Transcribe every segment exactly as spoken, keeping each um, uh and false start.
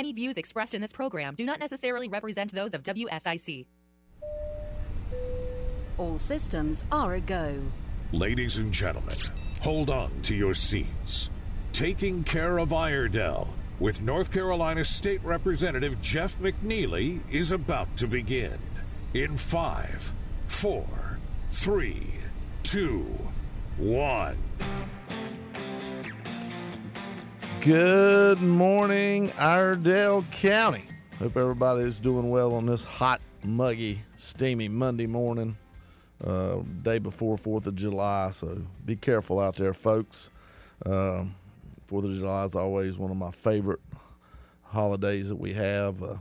Any views expressed in this program do not necessarily represent those of W S I C. All systems are go. Ladies and gentlemen, hold on to your seats. Taking Care of Iredell with North Carolina State Representative Jeff McNeely is about to begin. In five, four, three, two, one. Good morning, Iredell County. Hope everybody is doing well on this hot, muggy, steamy Monday morning, uh, day before fourth of July. So be careful out there, folks. Um, fourth of July is always one of my favorite holidays that we have. Uh,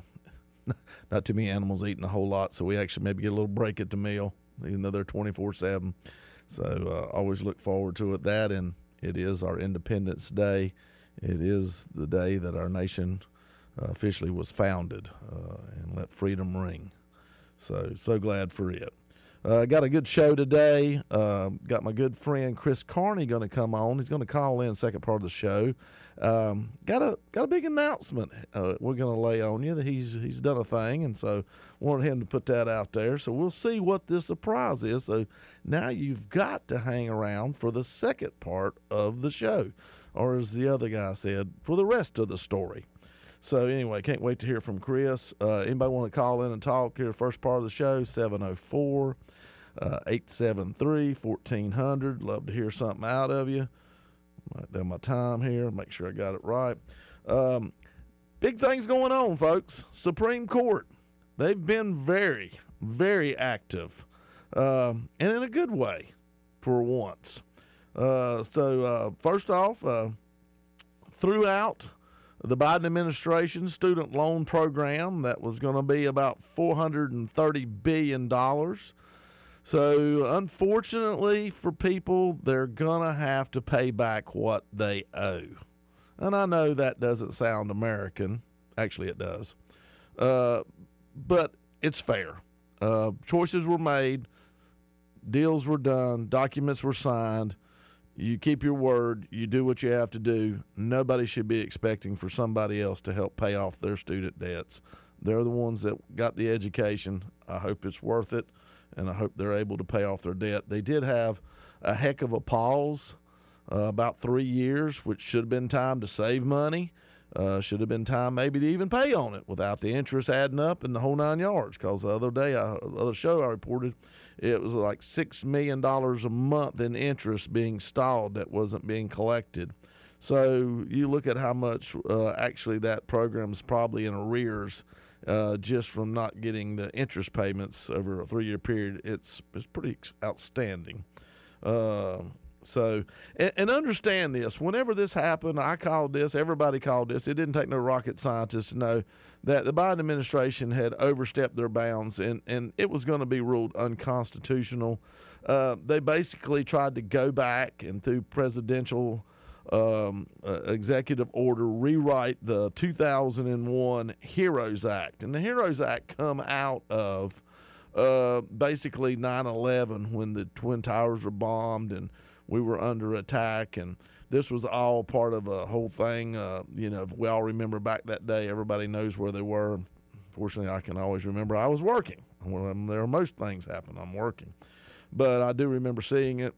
not too many animals eating a whole lot, so we actually maybe get a little break at the meal, even though they're twenty-four seven. So uh, always look forward to it. That, and it is our Independence Day. It is the day that our nation uh, officially was founded, uh, and let freedom ring. So, so glad for it. Uh, got a good show today. Uh, got my good friend Chris Carney going to come on. He's going to call in second part of the show. Um, got a got a big announcement. Uh, we're going to lay on you that he's he's done a thing, and so wanted him to put that out there. So we'll see what this surprise is. So now you've got to hang around for the second part of the show, or as the other guy said, for the rest of the story. So anyway, can't wait to hear from Chris. Uh, anybody want to call in and talk here, first part of the show, seven oh four, eight seven three, fourteen hundred. Love to hear something out of you. Write down my time here, make sure I got it right. Um, big things going on, folks. Supreme Court, they've been very, very active, um, and in a good way for once. Uh, so uh, first off, uh, throughout the Biden administration student loan program, that was going to be about four hundred thirty billion dollars. So unfortunately for people, they're going to have to pay back what they owe. And I know that doesn't sound American. Actually, it does. Uh, but it's fair. Uh, choices were made. Deals were done. Documents were signed. You keep your word. You do what you have to do. Nobody should be expecting for somebody else to help pay off their student debts. They're the ones that got the education. I hope it's worth it, and I hope they're able to pay off their debt. They did have a heck of a pause, uh, about three years, which should have been time to save money. Uh, should have been time maybe to even pay on it without the interest adding up and the whole nine yards. Because the other day, I, the other show I reported, it was like six million dollars a month in interest being stalled that wasn't being collected. So you look at how much uh, actually that program's probably in arrears uh, just from not getting the interest payments over a three-year period. It's it's pretty outstanding. Uh, So, and, and understand this, whenever this happened, I called this, everybody called this. It didn't take no rocket scientist to know that the Biden administration had overstepped their bounds, and, and it was going to be ruled unconstitutional. Uh, they basically tried to go back and through presidential um, uh, executive order rewrite the two thousand one HEROES Act. And the HEROES Act come out of uh, basically nine eleven, when the Twin Towers were bombed and we were under attack, and this was all part of a whole thing. Uh, you know, we all remember back that day. Everybody knows where they were. Fortunately, I can always remember I was working. When there are most things happen, I'm working. But I do remember seeing it.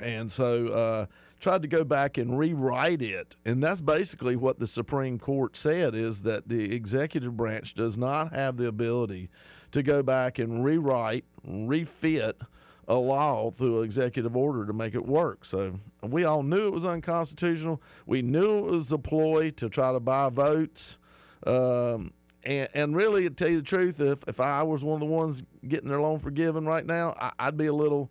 And so uh, tried to go back and rewrite it. And that's basically what the Supreme Court said, is that the executive branch does not have the ability to go back and rewrite, refit a law through executive order to make it work. So we all knew it was unconstitutional. We knew it was a ploy to try to buy votes. Um, and, and really, to tell you the truth, if, if I was one of the ones getting their loan forgiven right now, I, I'd be a little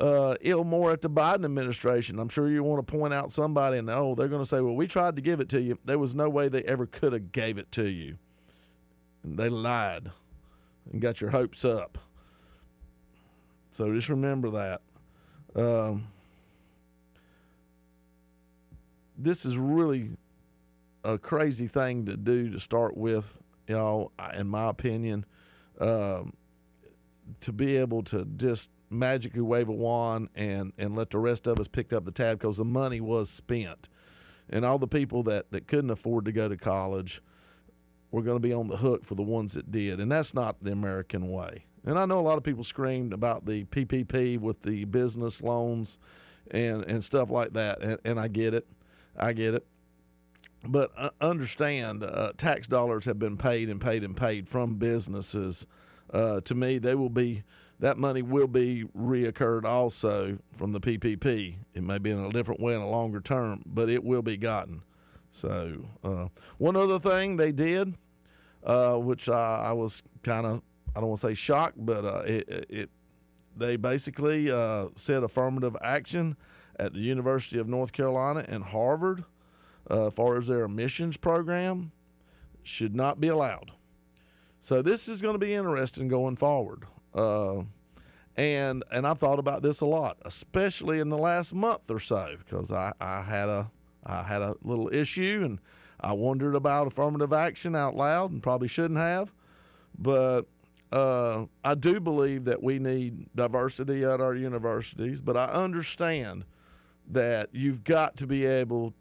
uh, ill more at the Biden administration. I'm sure you want to point out somebody, and oh, they're going to say, well, we tried to give it to you. There was no way they ever could have gave it to you. And they lied and got your hopes up. So just remember that. Um, this is really a crazy thing to do to start with, y'all, you know, in my opinion. Um, to be able to just magically wave a wand and, and let the rest of us pick up the tab, because the money was spent. And all the people that, that couldn't afford to go to college we're going to be on the hook for the ones that did. And that's not the American way. And I know a lot of people screamed about the P P P with the business loans and, and stuff like that. And, and I get it. I get it. But uh, understand, uh, tax dollars have been paid and paid and paid from businesses. Uh, to me, they will be, that money will be reoccurred also from the P P P. It may be in a different way in a longer term, but it will be gotten. So uh, one other thing they did, uh, which I, I was kind of, I don't want to say shocked, but uh, it, it they basically uh, said affirmative action at the University of North Carolina and Harvard uh, as far as their admissions program should not be allowed. So this is going to be interesting going forward. Uh, and and I've thought about this a lot, especially in the last month or so, because I, I had a I had a little issue and I wondered about affirmative action out loud and probably shouldn't have. But uh, I do believe that we need diversity at our universities, but I understand that you've got to be able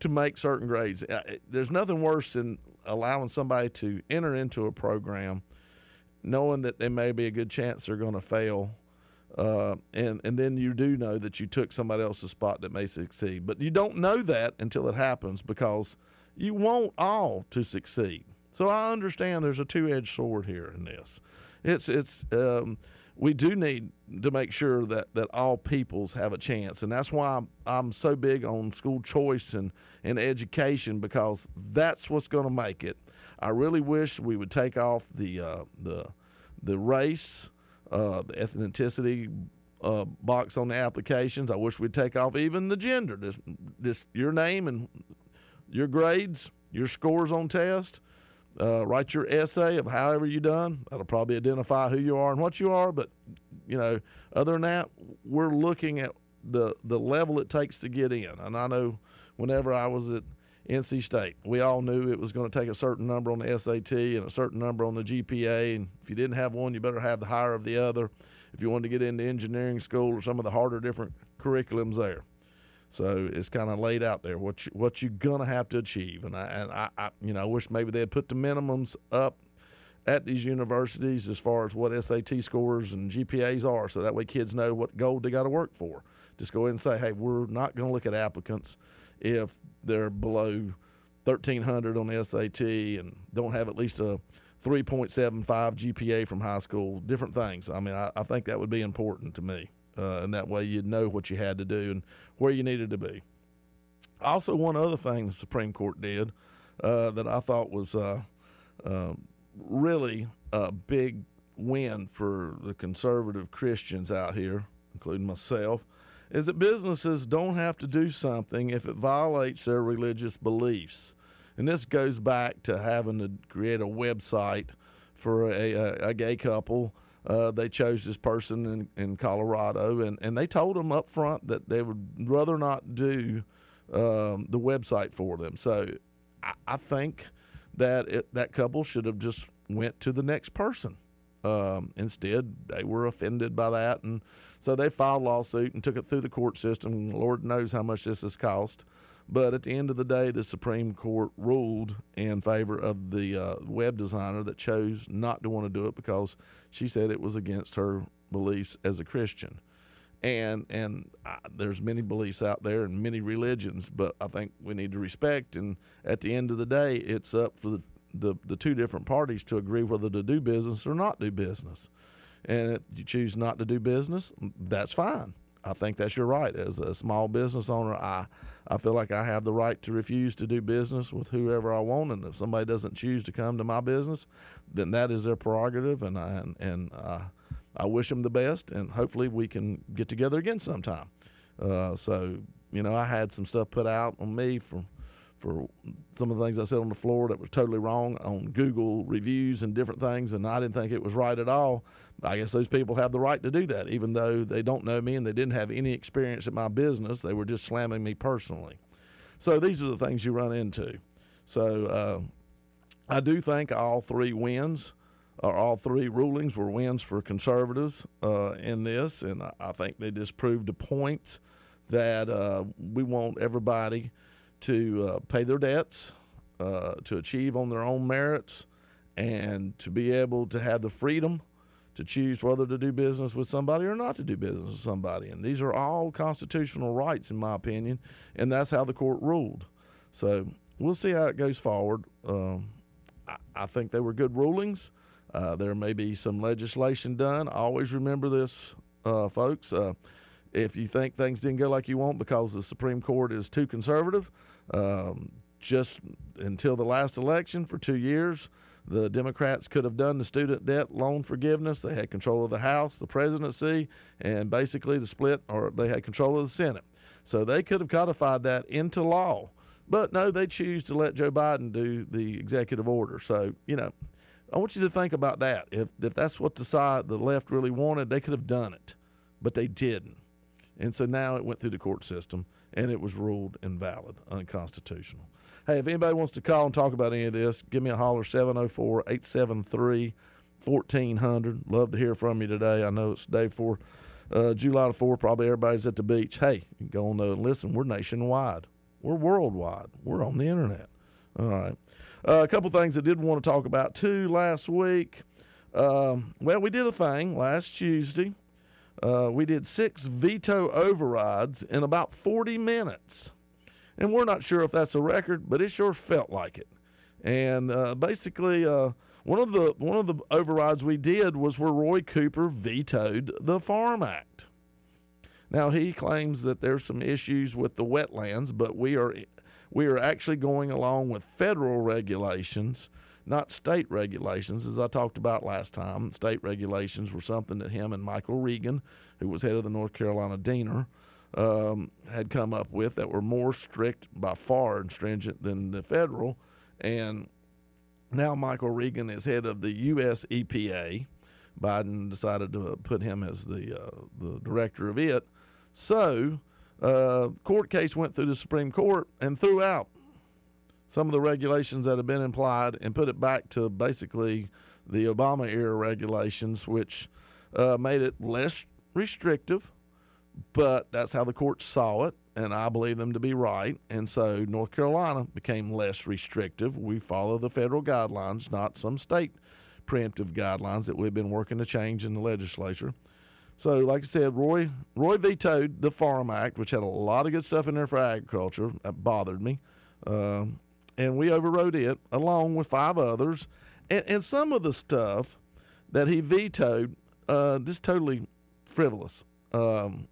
to make certain grades. There's nothing worse than allowing somebody to enter into a program knowing that there may be a good chance they're going to fail. Uh, and, and then you do know that you took somebody else's spot that may succeed. But you don't know that until it happens because you want all to succeed. So I understand there's a two-edged sword here in this. It's it's um, we do need to make sure that, that all peoples have a chance, and that's why I'm, I'm so big on school choice and, and education, because that's what's going to make it. I really wish we would take off the uh, the the race, uh, the ethnicity uh, box on the applications. I wish we'd take off even the gender, this this your name and your grades, your scores on tests. Uh, write your essay of however you done. That'll probably identify who you are and what you are. But, you know, other than that, we're looking at the, the level it takes to get in. And I know whenever I was at N C State, we all knew it was going to take a certain number on the S A T and a certain number on the G P A. And if you didn't have one, you better have the higher of the other if you wanted to get into engineering school or some of the harder different curriculums there. So it's kind of laid out there what you, what you're gonna have to achieve, and I and I, I you know I wish maybe they had put the minimums up at these universities as far as what S A T scores and G P As are, so that way kids know what gold they got to work for. Just go ahead and say, hey, we're not gonna look at applicants if they're below thirteen hundred on the S A T and don't have at least a three point seven five G P A from high school. Different things. I mean, I, I think that would be important to me. Uh, and that way you'd know what you had to do and where you needed to be. Also, one other thing the Supreme Court did uh, that I thought was uh, uh, really a big win for the conservative Christians out here, including myself, is that businesses don't have to do something if it violates their religious beliefs. And this goes back to having to create a website for a, a, a gay couple. Uh, they chose this person in, in Colorado, and, and they told them up front that they would rather not do um, the website for them. So I, I think that it, that couple should have just went to the next person. Um, instead, they were offended by that, and so they filed a lawsuit and took it through the court system. Lord knows how much this has cost. But at the end of the day, the Supreme Court ruled in favor of the uh, web designer that chose not to want to do it because she said it was against her beliefs as a Christian. And and I, there's many beliefs out there and many religions, but I think we need to respect. And at the end of the day, it's up for the, the, the two different parties to agree whether to do business or not do business. And if you choose not to do business, that's fine. I think that's your right. As a small business owner, I, I feel like I have the right to refuse to do business with whoever I want, and if somebody doesn't choose to come to my business, then that is their prerogative, and I, and, and uh, I wish them the best, and hopefully we can get together again sometime. Uh, so, you know, I had some stuff put out on me for, for some of the things I said on the floor that were totally wrong on Google reviews and different things, and I didn't think it was right at all. I guess those people have the right to do that, even though they don't know me and they didn't have any experience at my business. They were just slamming me personally. So these are the things you run into. So uh, I do think all three wins or all three rulings were wins for conservatives uh, in this, and I think they just proved the point that uh, we want everybody to uh, pay their debts, uh, to achieve on their own merits and to be able to have the freedom to choose whether to do business with somebody or not to do business with somebody. And these are all constitutional rights, in my opinion, and that's how the court ruled. So we'll see how it goes forward. Um, I, I think they were good rulings. Uh, there may be some legislation done. Always remember this, uh, folks. Uh, if you think things didn't go like you want because the Supreme Court is too conservative, um, just until the last election for two years, the Democrats could have done the student debt loan forgiveness. They had control of the House, the presidency, and basically the split, or they had control of the Senate. So they could have codified that into law. But no, they choose to let Joe Biden do the executive order. So, you know, I want you to think about that. If if that's what the side, the left really wanted, they could have done it, but they didn't. And so now it went through the court system, and it was ruled invalid, unconstitutional. Hey, if anybody wants to call and talk about any of this, give me a holler, seven oh four, eight seven three, one four zero zero. Love to hear from you today. I know it's day four, uh, July the fourth. Probably everybody's at the beach. Hey, you can go on and listen. We're nationwide. We're worldwide. We're on the internet. All right. Uh, a couple things I did want to talk about, too, last week. Um, well, we did a thing last Tuesday. Uh, we did six veto overrides in about forty minutes. And we're not sure if that's a record, but it sure felt like it. And uh, basically, uh, one of the one of the overrides we did was where Roy Cooper vetoed the Farm Act. Now, he claims that there's some issues with the wetlands, but we are we are actually going along with federal regulations, not state regulations, as I talked about last time. State regulations were something that him and Michael Regan, who was head of the North Carolina D E N R, um, had come up with, that were more strict by far and stringent than the federal. And now Michael Regan is head of the U S E P A. Biden decided to put him as the uh, the director of it. So uh, court case went through the Supreme Court and threw out some of the regulations that have been implied and put it back to basically the Obama era regulations, which uh, made it less restrictive, but that's how the court saw it, and I believe them to be right. And so North Carolina became less restrictive. We follow the federal guidelines, not some state preemptive guidelines that we've been working to change in the legislature. So, like I said, Roy, Roy vetoed the Farm Act, which had a lot of good stuff in there for agriculture. That bothered me. Um, and we overrode it along with five others. And, and some of the stuff that he vetoed, uh, just totally frivolous. Um,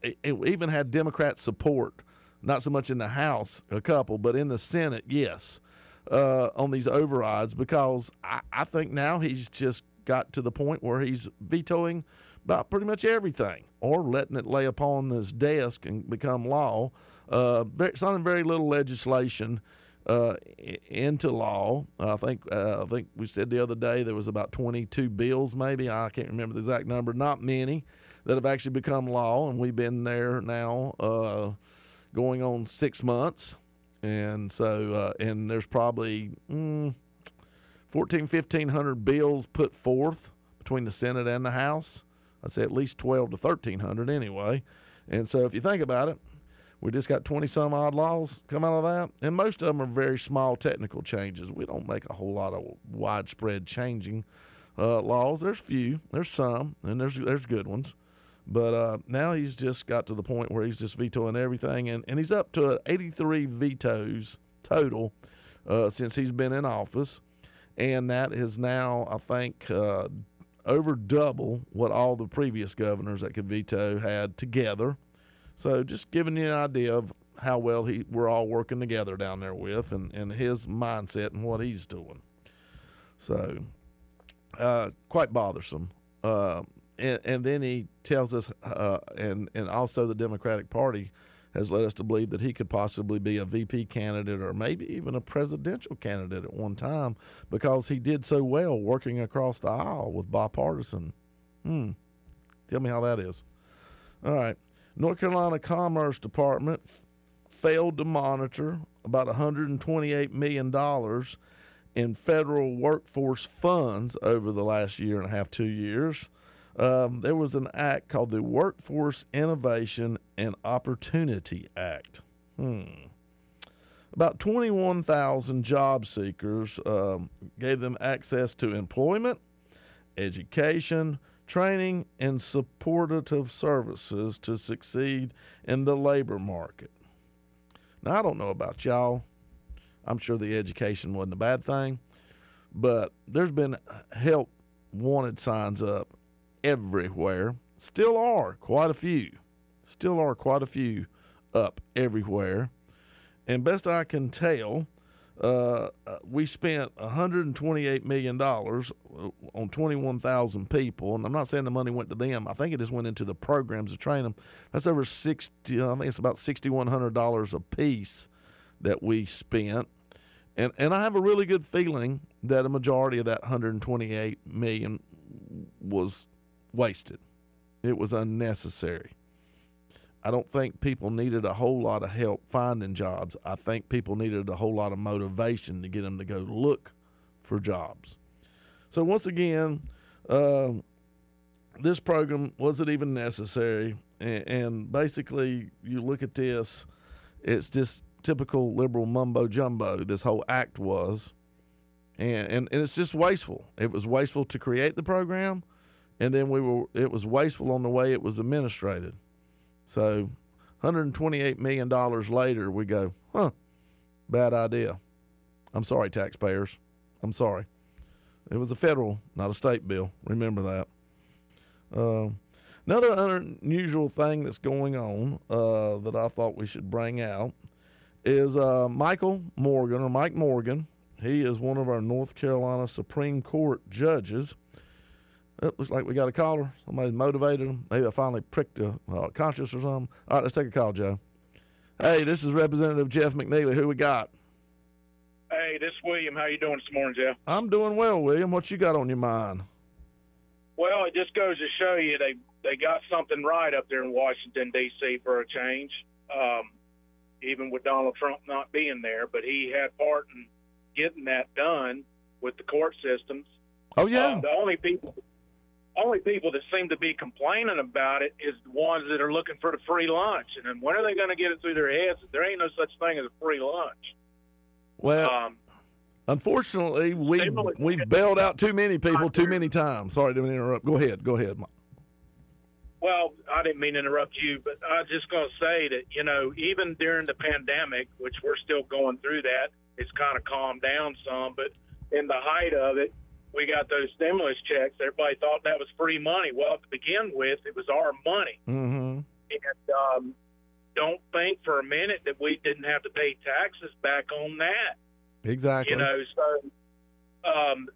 it, it even had Democrat support, not so much in the House, a couple, but in the Senate, yes. Uh, on these overrides, because I, I think now he's just got to the point where he's vetoing about pretty much everything or letting it lay upon his desk and become law. Uh, signing very little legislation uh, into law. I think uh, I think we said the other day there was about twenty-two bills maybe. I can't remember the exact number. Not many that have actually become law, and we've been there now uh, going on six months. And so, uh, and there's probably mm, fourteen, fifteen hundred bills put forth between the Senate and the House. I'd say at least twelve to thirteen hundred anyway. And so if you think about it, we just got twenty some odd laws come out of that. And most of them are very small technical changes. We don't make a whole lot of widespread changing uh, laws. There's few, there's some, and there's, there's good ones. But uh, now he's just got to the point where he's just vetoing everything, and, and he's up to eighty-three vetoes total uh, since he's been in office, and that is now, I think, uh, over double what all the previous governors that could veto had together. So just giving you an idea of how well he we're all working together down there with, and, and his mindset and what he's doing. So uh, quite bothersome. Uh, And, and then he tells us, uh, and, and also the Democratic Party has led us to believe that he could possibly be a V P candidate or maybe even a presidential candidate at one time because he did so well working across the aisle with bipartisan. Hmm. Tell me how that is. All right. North Carolina Commerce Department f- failed to monitor about one hundred twenty-eight million dollars in federal workforce funds over the last year and a half, two years. Um, there was an act called the Workforce Innovation and Opportunity Act. Hmm. About twenty-one thousand job seekers, um, gave them access to employment, education, training, and supportive services to succeed in the labor market. Now, I don't know about y'all. I'm sure the education wasn't a bad thing, but there's been help wanted signs up everywhere. Still are quite a few. Still are quite a few up everywhere. And best I can tell, uh, we spent one hundred twenty-eight million dollars on twenty-one thousand people. And I'm not saying the money went to them. I think it just went into the programs to train them. That's over sixty. I think it's about six thousand one hundred dollars a piece that we spent. And and I have a really good feeling that a majority of that one hundred twenty-eight million dollars was wasted. It was unnecessary. I don't think people needed a whole lot of help finding jobs. I think people needed a whole lot of motivation to get them to go look for jobs. So once again, uh, this program wasn't even necessary. And, and basically, you look at this, it's just typical liberal mumbo jumbo. This whole act was, and, and and it's just wasteful. It was wasteful to create the program, and then we were. It was wasteful on the way it was administrated. So, one hundred twenty-eight million dollars later, we go, huh, bad idea. I'm sorry, taxpayers. I'm sorry. It was a federal, not a state bill. Remember that. Uh, another unusual thing that's going on uh, that I thought we should bring out is uh, Michael Morgan, or Mike Morgan. He is one of our North Carolina Supreme Court judges. It looks like we got a caller. Somebody motivated him. Maybe I finally pricked a uh, conscience or something. All right, let's take a call, Joe. Hey, this is Representative Jeff McNeely. Who we got? Hey, this is William. How you doing this morning, Jeff? I'm doing well, William. What you got on your mind? Well, it just goes to show you they, they got something right up there in Washington, D C for a change, um, even with Donald Trump not being there. But he had part in getting that done with the court systems. Oh, yeah. Um, the only people... only people that seem to be complaining about it is the ones that are looking for the free lunch. And then when are they going to get it through their heads that there ain't no such thing as a free lunch? Well, um, unfortunately, we, we've bailed out too many people too many times. Sorry to interrupt. Go ahead. Go ahead. Well, I didn't mean to interrupt you, but I was just going to say that, you know, even during the pandemic, which we're still going through that, it's kind of calmed down some, but in the height of it, we got those stimulus checks. Everybody thought that was free money. Well, to begin with, it was our money. Mm-hmm. And um, don't think for a minute that we didn't have to pay taxes back on that. Exactly. You know, so, um,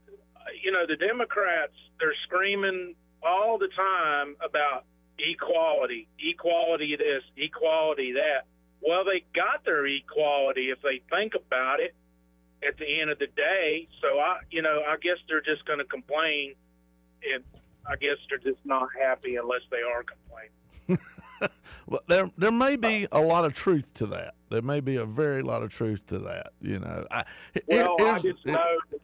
you know, the Democrats, they're screaming all the time about equality, equality this, equality that. Well, they got their equality if they think about it. At the end of the day, so I, you know, I guess they're just going to complain, and I guess they're just not happy unless they are complaining. Well, there, there may be a lot of truth to that. There may be a very lot of truth to that. You know, I, well, it, I just it, know. That,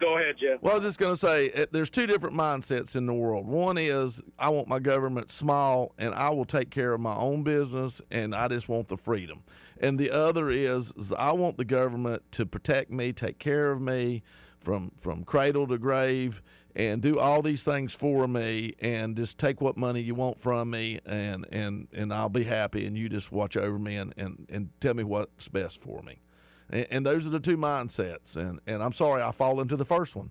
go ahead, Jeff. Well, I was just going to say, there's two different mindsets in the world. One is I want my government small, and I will take care of my own business, and I just want the freedom. And the other is, is I want the government to protect me, take care of me from from cradle to grave, and do all these things for me, and just take what money you want from me, and and, and I'll be happy, and you just watch over me and, and, and tell me what's best for me. And, and those are the two mindsets, and, and I'm sorry I fall into the first one.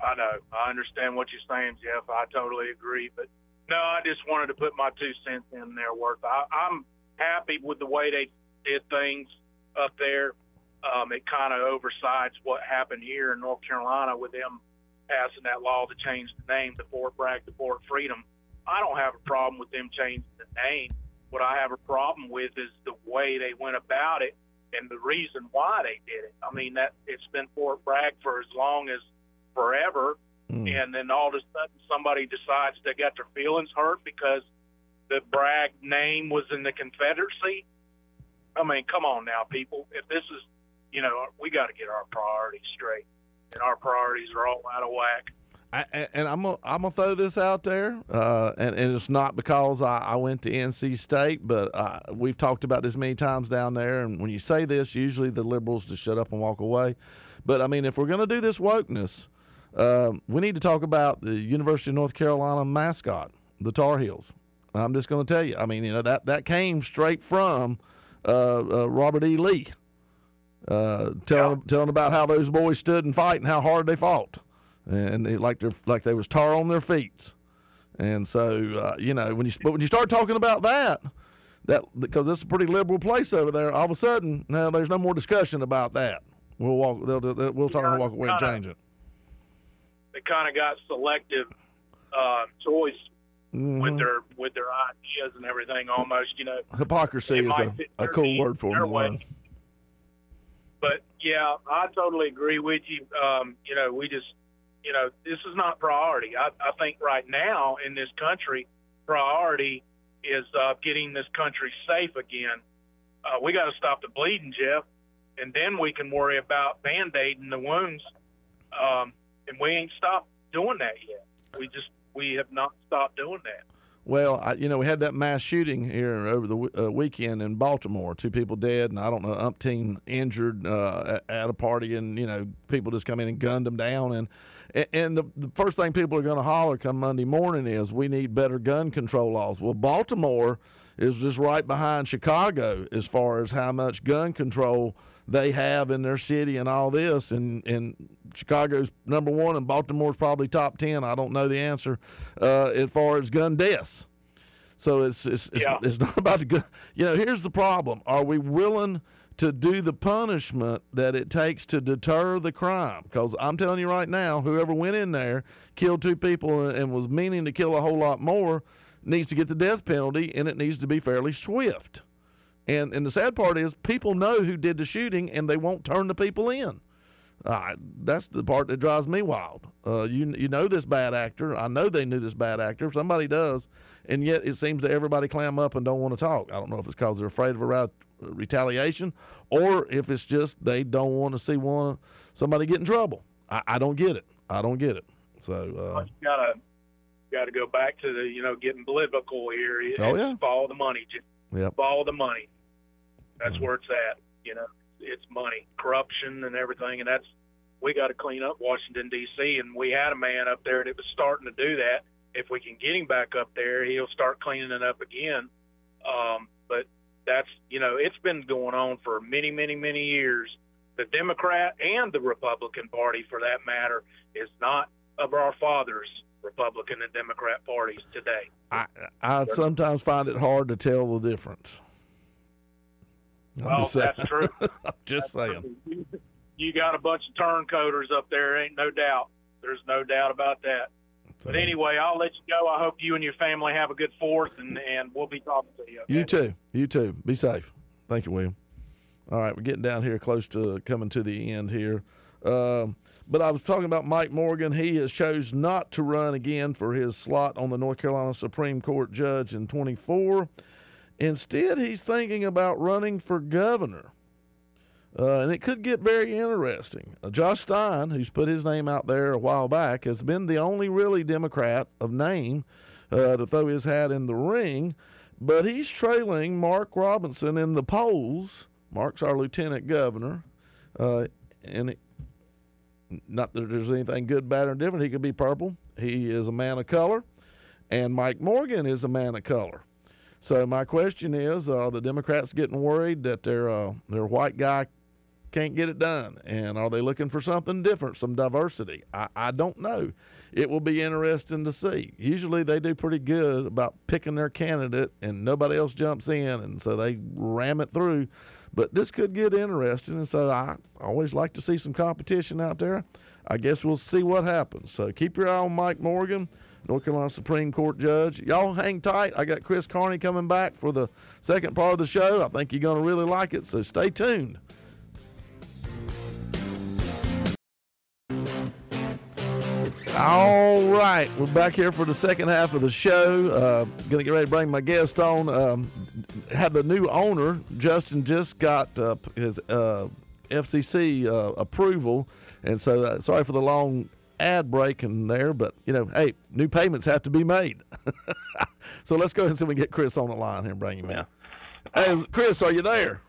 I know. I understand what you're saying, Jeff. I totally agree. But, no, I just wanted to put my two cents in there, Worth. I, I'm – happy with the way they did things up there. Um, it kind of oversides what happened here in North Carolina with them passing that law to change the name to Fort Bragg to Fort Freedom. I don't have a problem with them changing the name. What I have a problem with is the way they went about it and the reason why they did it. I mean, that it's been Fort Bragg for as long as forever, mm. and then all of a sudden somebody decides they got their feelings hurt because the Bragg name was in the Confederacy. I mean, come on now, people. If this is, you know, we got to get our priorities straight, and our priorities are all out of whack. I, and I'm gonna I'm gonna throw this out there, uh, and, and it's not because I, I went to N C State, but uh, we've talked about this many times down there. And when you say this, usually the liberals just shut up and walk away. But I mean, if we're gonna do this wokeness, uh, we need to talk about the University of North Carolina mascot, the Tar Heels. I'm just gonna tell you. I mean, you know that that came straight from uh, uh, Robert E. Lee, uh, telling yeah. telling about how those boys stood and fight and how hard they fought. And they, like, like they was tar on their feet, and so uh, you know when you but when you start talking about that, that because it's a pretty liberal place over there, all of a sudden now there's no more discussion about that. We'll walk. They'll, they'll, we'll turn and walk away kinda, and change it. They kind of got selective uh, choice mm-hmm. with their with their ideas and everything. Almost, you know, hypocrisy is a, a cool word for it. But yeah, I totally agree with you. Um, you know, we just. You know, this is not priority. I, I think right now in this country, priority is uh, getting this country safe again. Uh, we got to stop the bleeding, Jeff, and then we can worry about band-aiding the wounds. Um, and we ain't stopped doing that yet. We just we have not stopped doing that. Well, I, you know, we had that mass shooting here over the uh, weekend in Baltimore. Two people dead, and I don't know, umpteen injured uh, at a party, and you know, people just come in and gunned them down. And and the, the first thing people are going to holler come Monday morning is we need better gun control laws. Well, Baltimore is just right behind Chicago as far as how much gun control they have in their city and all this, and and Chicago's number one and Baltimore's probably top ten. I don't know the answer uh, as far as gun deaths. So it's it's it's, yeah. it's not about the gun. You know, here's the problem: are we willing to do the punishment that it takes to deter the crime? Because I'm telling you right now, whoever went in there, killed two people, and was meaning to kill a whole lot more, needs to get the death penalty, and it needs to be fairly swift. And and the sad part is people know who did the shooting and they won't turn the people in. Uh, that's the part that drives me wild. Uh, you you know this bad actor. I know they knew this bad actor. Somebody does. And yet it seems that everybody clam up and don't want to talk. I don't know if it's because they're afraid of a rat, retaliation or if it's just they don't want to see one somebody get in trouble. I, I don't get it. I don't get it. So uh, well, you gotta you gotta go back to the you know getting political here. Oh yeah. Follow the money. Just yep. follow the money. That's where it's at, you know. It's money, corruption, and everything, and that's we got to clean up Washington D C And we had a man up there that was starting to do that. If we can get him back up there, he'll start cleaning it up again. Um, but that's you know, it's been going on for many, many, many years. The Democrat and the Republican Party, for that matter, is not of our fathers. Republican and Democrat parties today. I I They're sometimes find it hard to tell the difference. I'm oh, that's true. I'm just that's saying. True. You got a bunch of turncoters up there, ain't no doubt. There's no doubt about that. But anyway, I'll let you go. I hope you and your family have a good fourth, and, and we'll be talking to you. Okay? You too. You too. Be safe. Thank you, William. All right, we're getting down here close to coming to the end here. Um, but I was talking about Mike Morgan. He has chose not to run again for his slot on the North Carolina Supreme Court judge in twenty-four. Instead, he's thinking about running for governor, uh, and it could get very interesting. Uh, Josh Stein, who's put his name out there a while back, has been the only really Democrat of name uh, to throw his hat in the ring, but he's trailing Mark Robinson in the polls. Mark's our lieutenant governor, uh, and it, not that there's anything good, bad, or different. He could be purple. He is a man of color, and Mike Morgan is a man of color. So my question is, are the Democrats getting worried that their uh, their white guy can't get it done? And are they looking for something different, some diversity? I, I don't know. It will be interesting to see. Usually they do pretty good about picking their candidate and nobody else jumps in, and so they ram it through. But this could get interesting, and so I always like to see some competition out there. I guess we'll see what happens. So keep your eye on Mike Morgan, North Carolina Supreme Court judge. Y'all hang tight. I got Chris Carney coming back for the second part of the show. I think you're going to really like it, so stay tuned. All right, we're back here for the second half of the show. Uh, going to get ready to bring my guest on. Um, had the new owner, Justin, just got uh, his uh, F C C uh, approval, and so uh, sorry for the long ad break in there, but, you know, hey, new payments have to be made. So let's go ahead and see if we can get Chris on the line here and bring him in. Hey, Chris, are you there?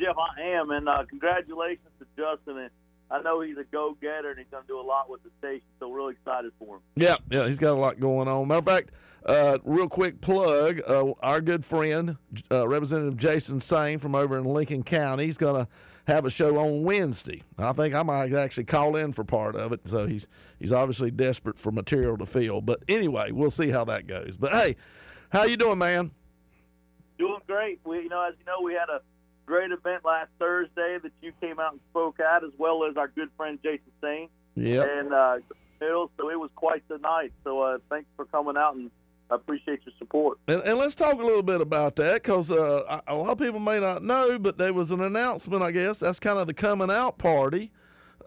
Jeff, I am, and uh, congratulations to Justin. And I know he's a go-getter, and he's going to do a lot with the station, so we're really excited for him. Yeah, yeah, he's got a lot going on. Matter of fact, uh, real quick plug, uh, our good friend, uh, Representative Jason Saine from over in Lincoln County, he's going to have a show on Wednesday. I think I might actually call in for part of it, so he's, he's obviously desperate for material to fill. But anyway, we'll see how that goes. But, hey, how you doing, man? Doing great. We, you know, as you know, we had a great event last Thursday that you came out and spoke at, as well as our good friend Jason Saine. Yeah. And uh, so it was quite the night. So uh, thanks for coming out, and I appreciate your support. And, and let's talk a little bit about that, because uh, a lot of people may not know, but there was an announcement, I guess. That's kind of the coming out party.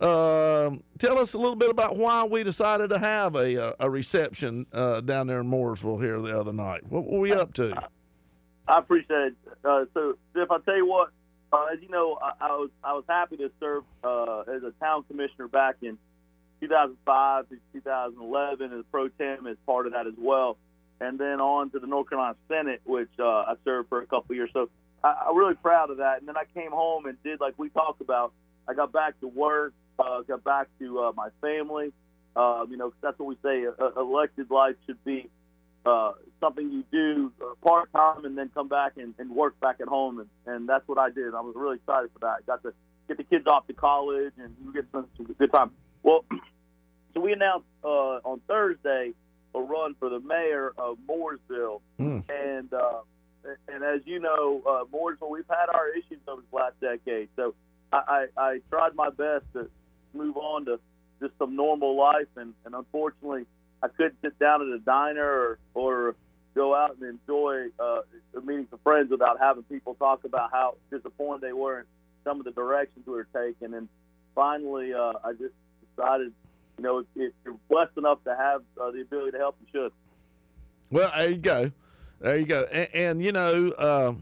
Uh, tell us a little bit about why we decided to have a, a reception uh, down there in Mooresville here the other night. What were we up to? I appreciate it. Uh, so, Jeff, I'll tell you what, uh, as you know, I, I was I was happy to serve uh, as a town commissioner back in two thousand five to two thousand eleven as pro tem as part of that as well. And then on to the North Carolina Senate, which uh, I served for a couple of years. So I, I'm really proud of that. And then I came home and did, like we talked about, I got back to work, uh, got back to uh, my family. Uh, you know, that's what we say, uh, elected life should be. Uh, something you do uh, part-time and then come back and, and work back at home, and, and that's what I did. I was really excited for that. Got to get the kids off to college and get some, some good time. Well, so we announced uh, on Thursday a run for the mayor of Mooresville, mm. and uh, and as you know, uh, Mooresville, we've had our issues over the last decade, so I, I, I tried my best to move on to just some normal life, and, and unfortunately, I couldn't sit down at a diner or, or go out and enjoy uh, meeting some friends without having people talk about how disappointed they were in some of the directions we were taking. And finally, uh, I just decided, you know, if, if you're blessed enough to have uh, the ability to help, you should. Well, there you go. There you go. And, and you know, uh,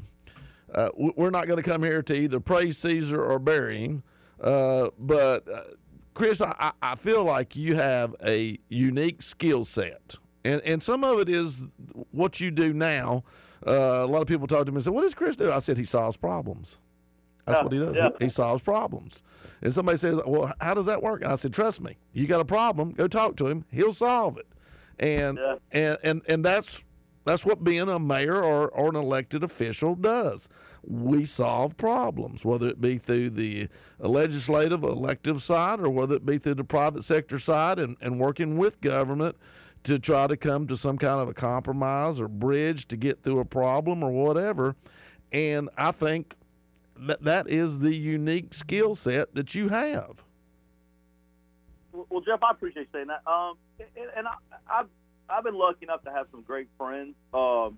uh, we're not going to come here to either praise Caesar or bury him, uh, but uh, – Chris, I, I feel like you have a unique skill set, and and some of it is what you do now. Uh, a lot of people talk to me and say, what does Chris do? I said, he solves problems. That's uh, what he does. Yeah. He, he solves problems. And somebody says, well, how does that work? And I said, trust me, you got a problem, go talk to him. He'll solve it. And yeah. and, and, and that's that's what being a mayor or, or an elected official does. We solve problems, whether it be through the legislative, elective side, or whether it be through the private sector side, and, and working with government to try to come to some kind of a compromise or bridge to get through a problem or whatever. And I think that that is the unique skill set that you have. Well, Jeff, I appreciate you saying that. Um, and, and I, I've, I've been lucky enough to have some great friends, um,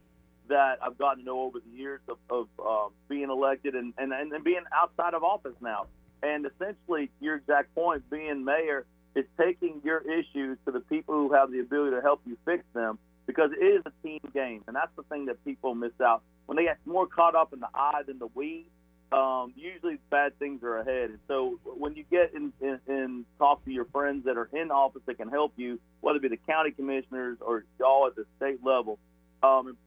that I've gotten to know over the years of, of uh, being elected and, and, and being outside of office now. And essentially, your exact point, being mayor, is taking your issues to the people who have the ability to help you fix them, because it is a team game. And that's the thing that people miss out. When they get more caught up in the I than the we, um, usually bad things are ahead. And so when you get in and talk to your friends that are in office that can help you, whether it be the county commissioners or y'all at the state level, um,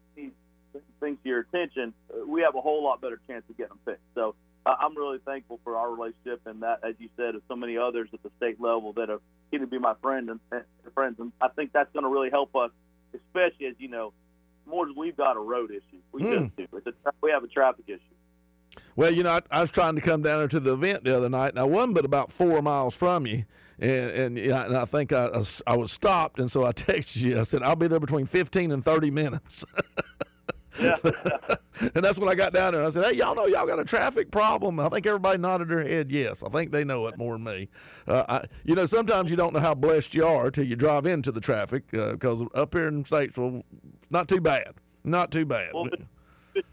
things to your attention, we have a whole lot better chance of getting them fixed. So uh, I'm really thankful for our relationship, and that, as you said, of so many others at the state level that have getting to be my friend and, and friends. And I think that's going to really help us, especially as you know, more than we've got a road issue. We mm. just do. It's a, we have a traffic issue. Well, you know, I, I was trying to come down there to the event the other night, and I wasn't but about four miles from you, and and, and I think I, I, I was stopped, and so I texted you. I said, I'll be there between fifteen and thirty minutes. Yeah. And that's when I got down there. I said, hey, y'all know y'all got a traffic problem. I think everybody nodded their head yes. I think they know it more than me. Uh, I, you know, sometimes you don't know how blessed you are till you drive into the traffic, because uh, up here in Statesville, not too bad. Not too bad. Well,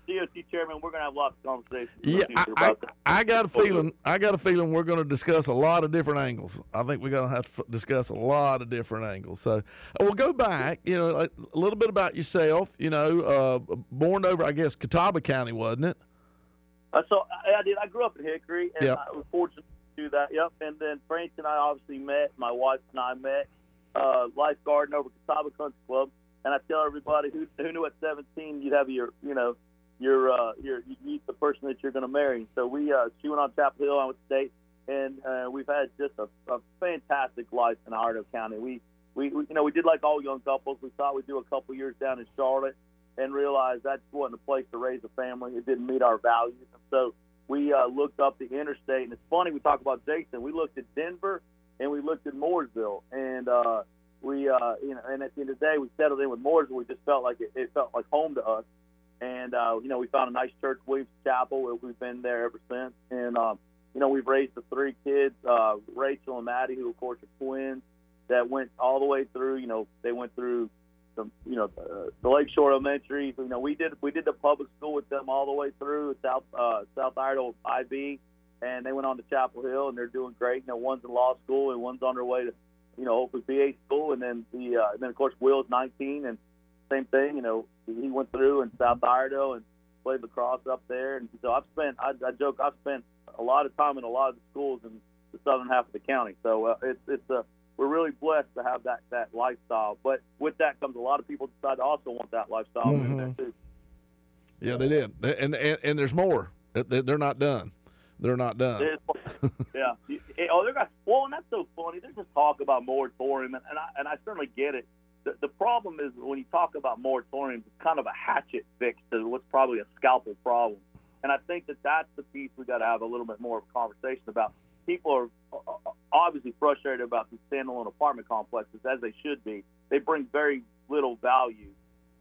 D O T chairman, we're going to have lots of conversations. Yeah, I, I, I got a feeling. I got a feeling we're going to discuss a lot of different angles. I think we're going to have to discuss a lot of different angles. So we'll go back. You know, like, a little bit about yourself. You know, uh, born over, I guess, Catawba County, wasn't it? Uh, so I, I did. I grew up in Hickory, and yep. I was fortunate do that. Yep. And then Frank and I obviously met. My wife and I met. Uh, lifeguarding over at Catawba Country Club. And I tell everybody who, who knew at seventeen you'd have your, you know, your, uh, your, you'd meet the person that you're going to marry. So we, uh, she went on Chapel Hill, I went to State, and uh, we've had just a, a fantastic life in Iredell County. We, we, we, you know, we did like all young couples. We thought we'd do a couple years down in Charlotte and realized that just wasn't a place to raise a family. It didn't meet our values. And so we uh, looked up the interstate, and it's funny we talk about Jason. We looked at Denver and we looked at Mooresville, and uh, we, uh, you know, and at the end of the day, we settled in with Mooresville. We just felt like it, it felt like home to us. And, uh, you know, we found a nice church, Williams Chapel. We've been there ever since. And, um, you know, we've raised the three kids, uh, Rachel and Maddie, who, of course, are twins, that went all the way through. You know, they went through, some, you know, uh, the Lakeshore Elementary. You know, we did we did the public school with them all the way through, South uh, South Iredell I B, and they went on to Chapel Hill, and they're doing great. You know, one's in law school, and one's on their way to, you know, hopefully B A school. And then, the, uh, and then of course, Will's nineteen, and same thing, you know, he went through in South Iredell and played lacrosse up there. And so I've spent, I, I joke, I've spent a lot of time in a lot of the schools in the southern half of the county. So uh, it's, it's a, we're really blessed to have that, that lifestyle. But with that comes a lot of people decide to also want that lifestyle. Mm-hmm. That too. Yeah, they did. And, and and there's more. They're not done. They're not done. Yeah. Oh, they're got, well, and that's so funny. There's just talk about moratorium, and, and, I, and I certainly get it. The, the problem is when you talk about moratoriums, it's kind of a hatchet fix to what's probably a scalpel problem. And I think that that's the piece we got to have a little bit more of a conversation about. People are obviously frustrated about these standalone apartment complexes, as they should be. They bring very little value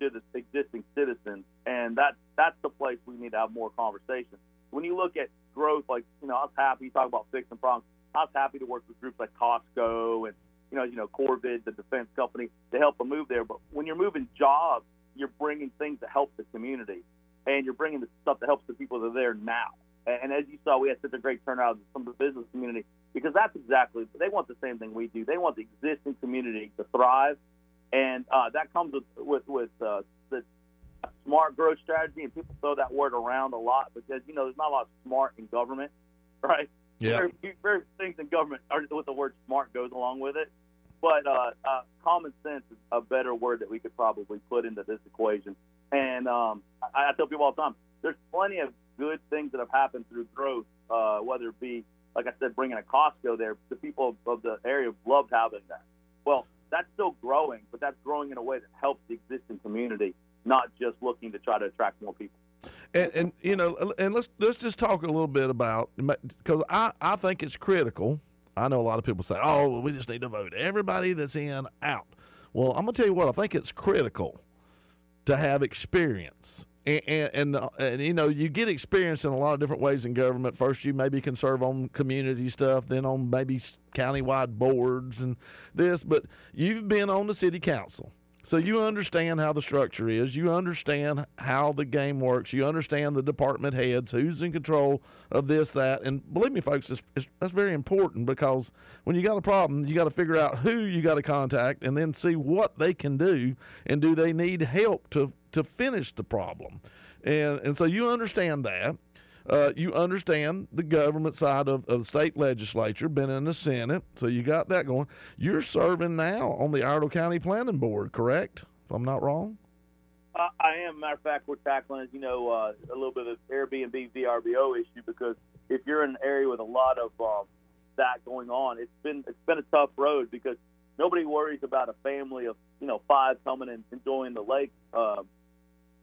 to the existing citizens, and that, that's the place we need to have more conversation. When you look at growth, like, you know, I was happy. You talk about fixing problems. I was happy to work with groups like Costco and, you know, you know, Corvid, the defense company, to help them move there. But when you're moving jobs, you're bringing things that help the community, and you're bringing the stuff that helps the people that are there now. And, and as you saw, we had such a great turnout from the business community, because that's exactly, they want the same thing we do. They want the existing community to thrive, and uh, that comes with with, with uh, the smart growth strategy. And people throw that word around a lot because, you know, there's not a lot of smart in government, right? Yeah. Very few, very few things in government are with the word smart goes along with it. But uh, uh, common sense is a better word that we could probably put into this equation. And um, I, I tell people all the time, there's plenty of good things that have happened through growth, uh, whether it be, like I said, bringing a Costco there. The people of the area loved having that. Well, that's still growing, but that's growing in a way that helps the existing community, not just looking to try to attract more people. And, and you know, and let's let's just talk a little bit about, because I, I think it's critical. I know a lot of people say, oh, well, we just need to vote everybody that's in out. Well, I'm going to tell you what, I think it's critical to have experience. And, and, and, uh, and, you know, you get experience in a lot of different ways in government. First, you maybe can serve on community stuff, then on maybe countywide boards and this. But you've been on the city council, so you understand how the structure is. You understand how the game works. You understand the department heads, who's in control of this, that. And believe me, folks, it's, it's, that's very important, because when you got a problem, you got to figure out who you got to contact and then see what they can do, and do they need help to, to finish the problem. And, and so you understand that. Uh, you understand the government side of, of the state legislature, been in the Senate, so you got that going. You're serving now on the Iredell County Planning Board, correct, if I'm not wrong? Uh, I am. Matter of fact, we're tackling, you know, uh, a little bit of Airbnb, V R B O issue, because if you're in an area with a lot of uh, that going on, it's been it's been a tough road, because nobody worries about a family of, you know, five coming and enjoying the lake. Uh,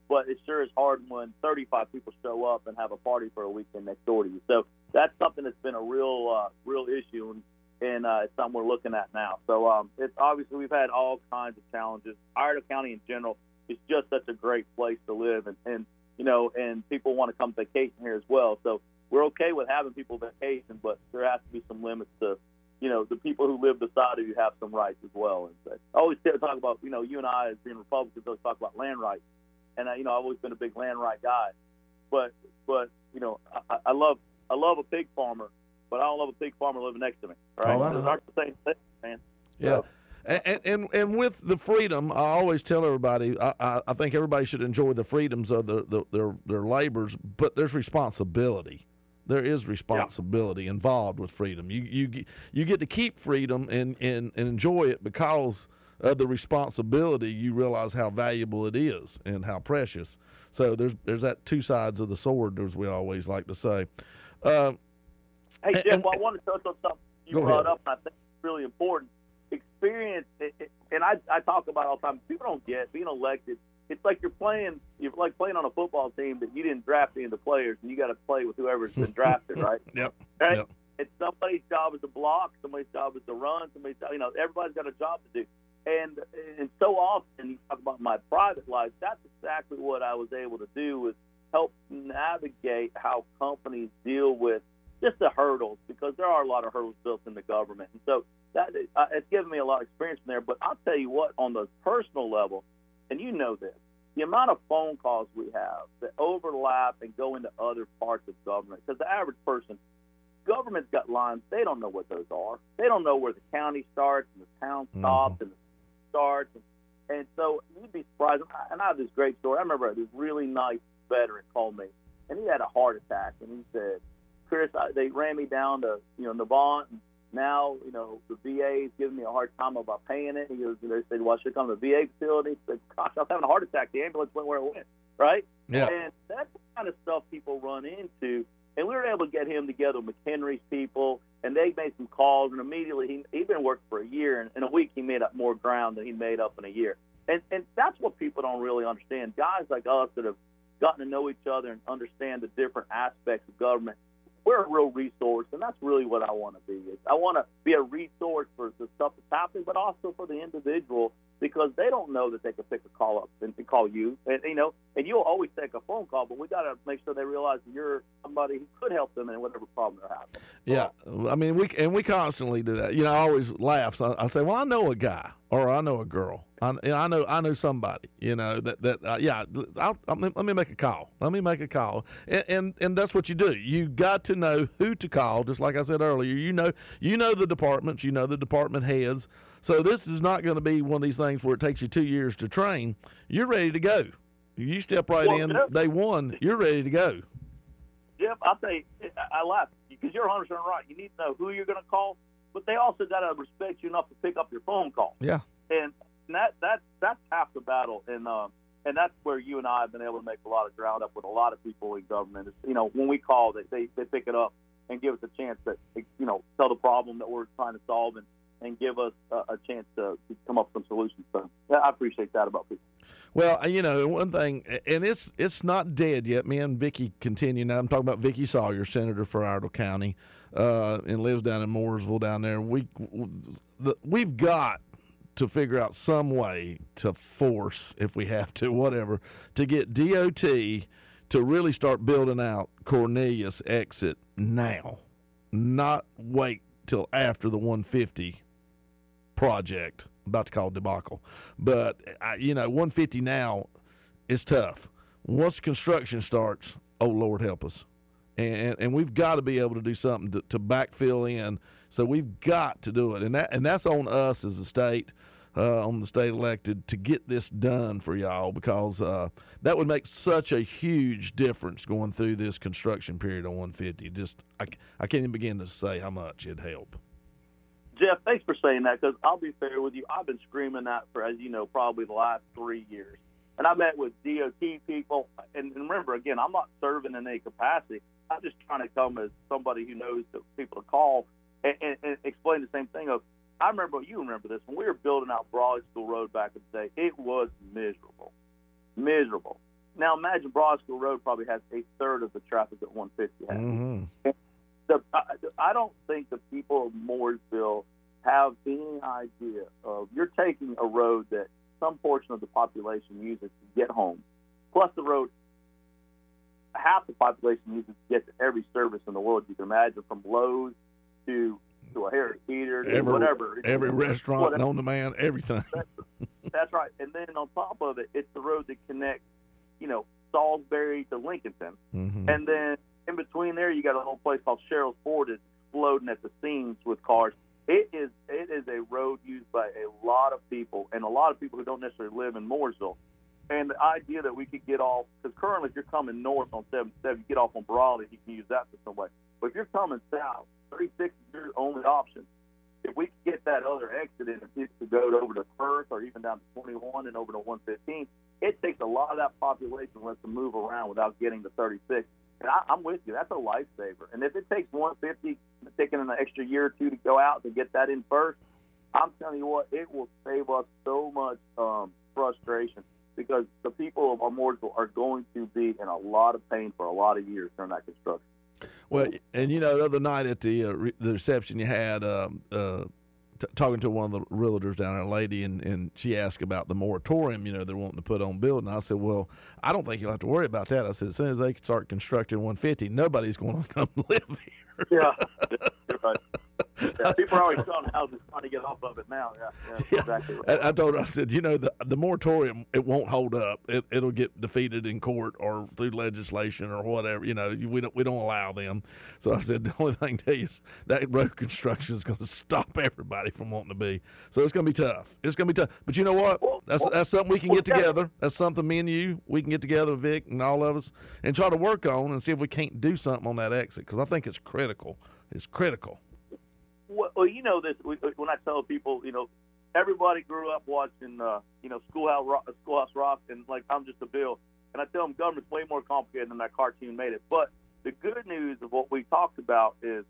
But it sure is hard when thirty-five people show up and have a party for a weekend next door to you. So that's something that's been a real, uh, real issue, and, and uh, it's something we're looking at now. So um, it's obviously we've had all kinds of challenges. Iredell County in general is just such a great place to live, and, and you know, and people want to come vacation here as well. So we're okay with having people vacation, but there has to be some limits to, you know, the people who live beside of you have some rights as well. And I always talk about, you know, you and I as being Republicans always talk about land rights. And, you know, I've always been a big land right guy. But, but you know, I, I love I love a pig farmer, but I don't love a pig farmer living next to me. Right? Oh, those aren't the same thing, man. Yeah. So. And, and and with the freedom, I always tell everybody, I, I think everybody should enjoy the freedoms of the, the, their, their labors, but there's responsibility there is responsibility yeah. involved with freedom. You you you get to keep freedom and, and, and enjoy it because of the responsibility. You realize how valuable it is and how precious. So there's there's that two sides of the sword, as we always like to say. Uh, hey, Jeff, and, well, I want to touch on something you brought ahead. up, and I think it's really important. Experience, it, it, and I, I talk about it all the time, people don't get being elected. It's like you're playing, you're like playing on a football team, but you didn't draft any of the players, and you got to play with whoever's been drafted, right? Yep. Right? Yep. It's somebody's job is to block, somebody's job is to run, somebody's job, you know, everybody's got a job to do. And and so often, you talk about my private life, that's exactly what I was able to do, was help navigate how companies deal with just the hurdles, because there are a lot of hurdles built into government. And so that is, uh, it's given me a lot of experience from there. But I'll tell you what, on the personal level, and you know this, the amount of phone calls we have that overlap and go into other parts of government, because the average person, government's got lines, they don't know what those are. They don't know where the county starts and the town stops mm-hmm. and the starts. And, and so you'd be surprised. And I have this great story. I remember this really nice veteran called me, and he had a heart attack, and he said, Chris, I, they ran me down to, you know, Navant, and now, you know, the V A is giving me a hard time about paying it. He goes, they said, well, I should come to the V A facility. He said, gosh, I was having a heart attack. The ambulance went where it went, right? Yeah. And that's the kind of stuff people run into. And we were able to get him together with McHenry's people, and they made some calls, and immediately he, he'd been working for a year, and in a week he made up more ground than he made up in a year. And, and that's what people don't really understand. Guys like us that have gotten to know each other and understand the different aspects of government, we're a real resource, and that's really what I want to be. I want to be a resource for the stuff that's happening, but also for the individual, because they don't know that they can pick a call up and, and call you. And you know, and you'll always take a phone call, but we got to make sure they realize that you're somebody who could help them in whatever problem they're having. Yeah, I mean, we and we constantly do that. You know, I always laugh. So I, I say, well, I know a guy, or I know a girl. I, I know I know somebody, you know, that, that uh, yeah, I'll, I'll, let me make a call. Let me make a call. And, and and that's what you do. You got to know who to call, just like I said earlier. You know you know the departments. You know the department heads. So this is not going to be one of these things where it takes you two years to train. You're ready to go. You step right well, in Jeff, day one, you're ready to go. Jeff, I'll tell you, I laugh because you're one hundred percent right. You need to know who you're going to call, but they also got to respect you enough to pick up your phone call. Yeah. And And that, that, that's half the battle, and um, and that's where you and I have been able to make a lot of ground up with a lot of people in government. It's, you know, when we call, they, they, they pick it up and give us a chance to, you know, tell the problem that we're trying to solve and, and give us a, a chance to, to come up with some solutions. So yeah, I appreciate that about people. Well, you know, one thing, and it's it's not dead yet. Me and Vicky continue. Now I'm talking about Vicky Sawyer, senator for Iredell County, uh, and lives down in Mooresville down there. We the, we've got to figure out some way to force, if we have to, whatever, to get D O T to really start building out Cornelius exit now, not wait till after the one fifty project, about to call it debacle. But, I, you know, one fifty now is tough. Once construction starts, oh, Lord help us. And, and we've got to be able to do something to, to backfill in. So we've got to do it. And that and that's on us as a state, uh, on the state elected, to get this done for y'all, because uh, that would make such a huge difference going through this construction period on one fifty. Just I, I can't even begin to say how much it'd help. Jeff, thanks for saying that, because I'll be fair with you. I've been screaming that for, as you know, probably the last three years. And I met with D O T people. And, and remember, again, I'm not serving in any capacity. I'm just trying to come as somebody who knows the people to call and, and, and explain the same thing. Of I remember, you remember this, when we were building out Brawley School Road back in the day, it was miserable. Miserable. Now, imagine Brawley School Road probably has a third of the traffic that one fifty has. Mm-hmm. The, I, I don't think the people of Mooresville have any idea of, you're taking a road that some portion of the population uses to get home, plus the road half the population uses to get to every service in the world you can imagine, from Lowe's to, to a Harris Teeter to every, whatever. Every restaurant, whatever. On demand, everything. That's, that's right. And then on top of it, it's the road that connects, you know, Salisbury to Lincolnton. Mm-hmm. And then in between there, you got a whole place called Cheryl's Ford that's exploding at the seams with cars. It is, it is a road used by a lot of people, and a lot of people who don't necessarily live in Mooresville. And the idea that we could get off, because currently if you're coming north on seventy-seven, you get off on Brawley, you can use that for some way. But if you're coming south, thirty-six is your only option. If we could get that other exit in, if you could go over to Perth or even down to twenty-one and over to one fifteen, it takes a lot of that population and lets them move around without getting to thirty-six. And I, I'm with you. That's a lifesaver. And if it takes one fifty, taking an extra year or two to go out and get that in first, I'm telling you what, it will save us so much um, frustration, because the people of Mooresville are going to be in a lot of pain for a lot of years during that construction. Well, and, you know, the other night at the uh, re- the reception you had, um, uh, t- talking to one of the realtors down there, a lady, and, and she asked about the moratorium, you know, they're wanting to put on building. I said, well, I don't think you'll have to worry about that. I said, as soon as they start constructing one fifty, nobody's going to come live here. Yeah, you're right. Yeah, people are always selling houses trying to get off of it now. Yeah, yeah, yeah. Exactly right. I told her, I said, you know, the the moratorium, it won't hold up. It, it'll get defeated in court or through legislation or whatever. You know, we don't we don't allow them. So I said, the only thing to tell you is that road construction is going to stop everybody from wanting to be. So it's going to be tough. It's going to be tough. But you know what? Well, that's well, that's something we can well, get together. Yeah. That's something me and you, we can get together, Vic, and all of us, and try to work on and see if we can't do something on that exit, because I think it's critical. It's critical. Well, you know this. When I tell people, you know, everybody grew up watching, uh, you know, Schoolhouse Rock, Schoolhouse Rock, and like I'm just a bill. And I tell them government's way more complicated than that cartoon made it. But the good news of what we talked about is,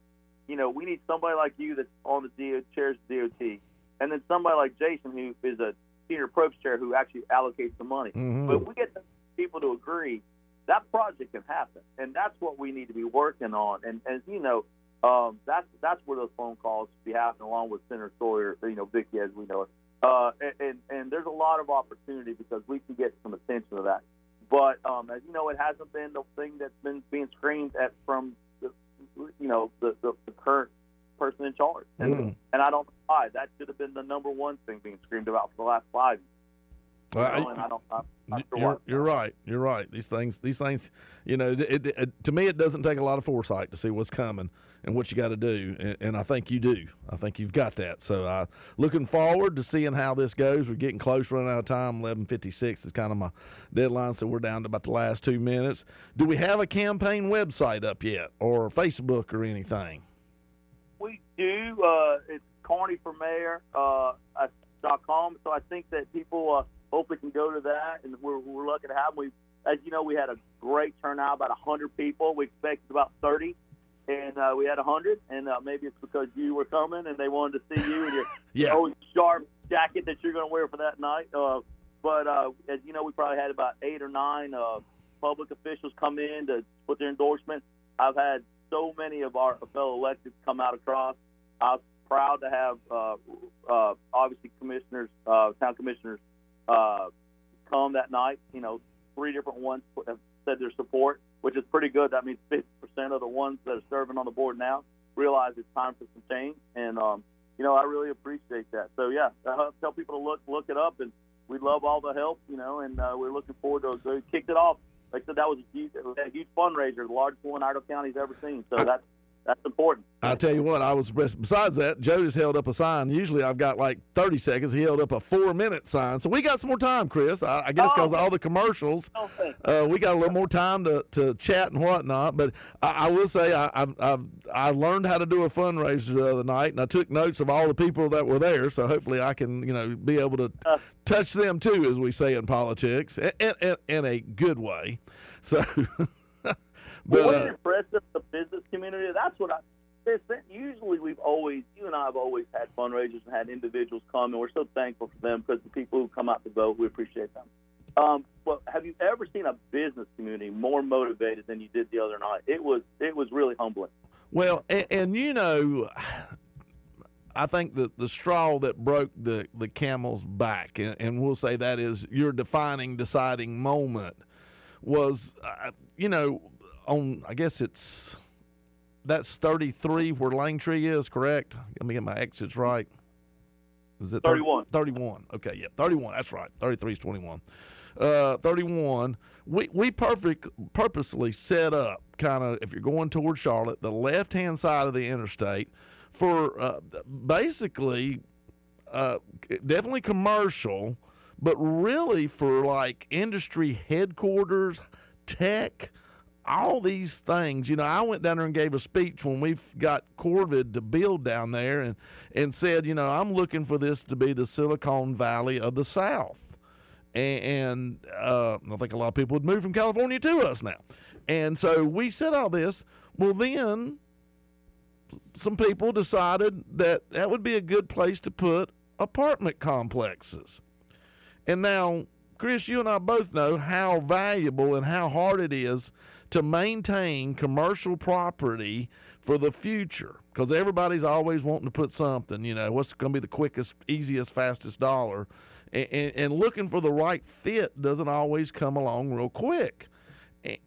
you know, we need somebody like you that's on the D O T, chairs the D O T, and then somebody like Jason who is a senior probe chair who actually allocates the money. Mm-hmm. But if we get people to agree, that project can happen, and that's what we need to be working on. And as you know. Um, that's that's where those phone calls should be happening, along with Senator Sawyer, you know, Vicky, as we know it. Uh, and, and, and there's a lot of opportunity because we can get some attention to that. But um, as you know, it hasn't been the thing that's been being screamed at from, the, you know, the, the, the current person in charge. And, mm. and I don't know why. That should have been the number one thing being screamed about for the last five years. Well, you know, I, I don't, I'm not sure you're, you're right. You're right. These things, these things, you know, it, it, it, to me, it doesn't take a lot of foresight to see what's coming and what you got to do. And, and I think you do. I think you've got that. So I uh, looking forward to seeing how this goes. We're getting close, running out of time. eleven fifty-six is kind of my deadline. So we're down to about the last two minutes. Do we have a campaign website up yet, or Facebook or anything? We do. Uh, it's Carney for Mayor uh, dot com. So I think that people. Uh, Hopefully can go to that, and we're, we're lucky to have them. We, as you know, we had a great turnout, about one hundred people. We expected about thirty, and uh, we had one hundred, and uh, maybe it's because you were coming and they wanted to see you and your yeah. old sharp jacket that you're going to wear for that night. Uh, but uh, as you know, we probably had about eight or nine uh, public officials come in to put their endorsement. I've had so many of our fellow electeds come out across. I was proud to have, uh, uh, obviously, commissioners, uh, town commissioners, Uh, come that night. You know, three different ones have said their support, which is pretty good. That means fifty percent of the ones that are serving on the board now realize it's time for some change. And, um, you know, I really appreciate that. So, yeah, I tell people to look look it up, and we love all the help, you know, and uh, we're looking forward to it. So we kicked it off. Like I said, that was a huge, a huge fundraiser, the largest one Iredell County's ever seen. So that's That's important. I tell you what, I was besides that, Joe just held up a sign. Usually I've got like thirty seconds. He held up a four-minute sign. So we got some more time, Chris. I, I guess because oh, all the commercials, uh, we got a little more time to, to chat and whatnot. But I, I will say I, I've, I've I learned how to do a fundraiser the other night, and I took notes of all the people that were there. So hopefully I can, you know, be able to uh, touch them too, as we say in politics, in, in, in a good way. So. But, well, what's impressive, the business community, that's what I – usually we've always – you and I have always had fundraisers and had individuals come, and we're so thankful for them because the people who come out to vote, we appreciate them. Um, but have you ever seen a business community more motivated than you did the other night? It was it was really humbling. Well, and, and you know, I think that the straw that broke the, the camel's back, and, and we'll say that is your defining, deciding moment, was, uh, you know – on, I guess it's, that's thirty-three where Langtree is, correct? Let me get my exits right. Is it thirty-one? thirty-one. Okay, yeah, thirty-one. That's right. thirty-three is twenty-one. Uh, thirty-one. We we perfect purposely set up kind of, if you're going toward Charlotte, the left-hand side of the interstate for uh, basically uh, definitely commercial, But really for like industry headquarters, tech, all these things, you know, I went down there and gave a speech when we got Corvid to build down there and, and said, you know, I'm looking for this to be the Silicon Valley of the South. And, and uh, I think a lot of people would move from California to us now. And so we said all this. Well, then some people decided that that would be a good place to put apartment complexes. And now, Chris, you and I both know how valuable and how hard it is to maintain commercial property for the future, because everybody's always wanting to put something, you know, what's going to be the quickest, easiest, fastest dollar, and, and, and looking for the right fit doesn't always come along real quick.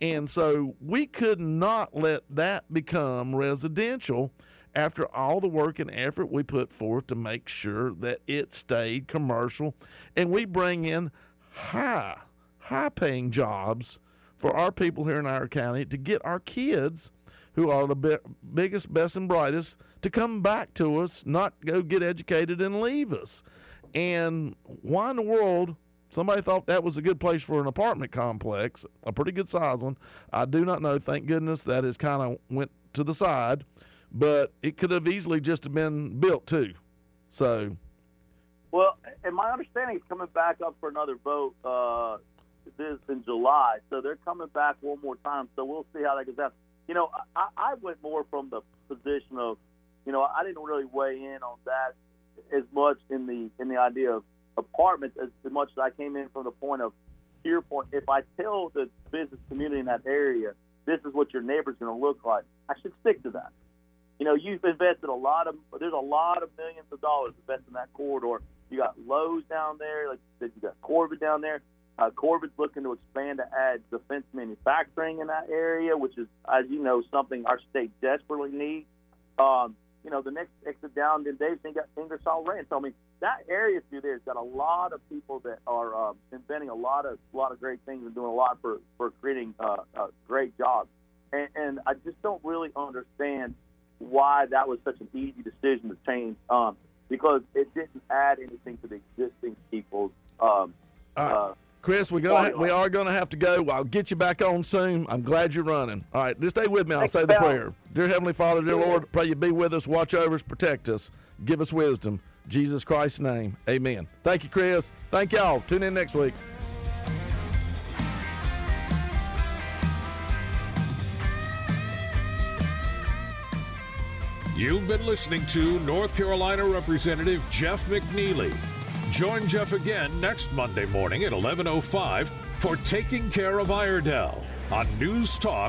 And so we could not let that become residential after all the work and effort we put forth to make sure that it stayed commercial. And we bring in high, high-paying jobs for our people here in our county to get our kids, who are the be- biggest, best, and brightest, to come back to us, not go get educated and leave us. And why in the world somebody thought that was a good place for an apartment complex, a pretty good size one. I do not know. Thank goodness that has kind of went to the side, but it could have easily just been built too. So, well, and my understanding is coming back up for another vote uh, this in July. So they're coming back one more time. So we'll see how that goes out. You know, I, I went more from the position of, you know, I didn't really weigh in on that as much in the in the idea of apartments as much as I came in from the point of your point. If I tell the business community in that area, this is what your neighbor's going to look like, I should stick to that. You know, you've invested a lot of, there's a lot of millions of dollars invested in that corridor. You got Lowe's down there, like you said, you got Corvid down there. Uh, Corvid's looking to expand to add defense manufacturing in that area, which is, as you know, something our state desperately needs. Um, you know, the next exit down in Dave's, they got Ingersoll Rand. So, I mean, that area through there has got a lot of people that are uh, inventing a lot of a lot of great things and doing a lot for, for creating uh, uh, great jobs. And, and I just don't really understand why that was such an easy decision to change um, because it didn't add anything to the existing people's um uh, Chris, we're gonna ha- we are going to have to go. I'll get you back on soon. I'm glad you're running. All right, just stay with me. I'll Thanks, say the pal. prayer. Dear Heavenly Father, dear Lord, pray you be with us, watch over us, protect us, give us wisdom. In Jesus Christ's name, amen. Thank you, Chris. Thank y'all. Tune in next week. You've been listening to North Carolina Representative Jeff McNeely. Join Jeff again next Monday morning at eleven oh five for Taking Care of Iredell on News Talk.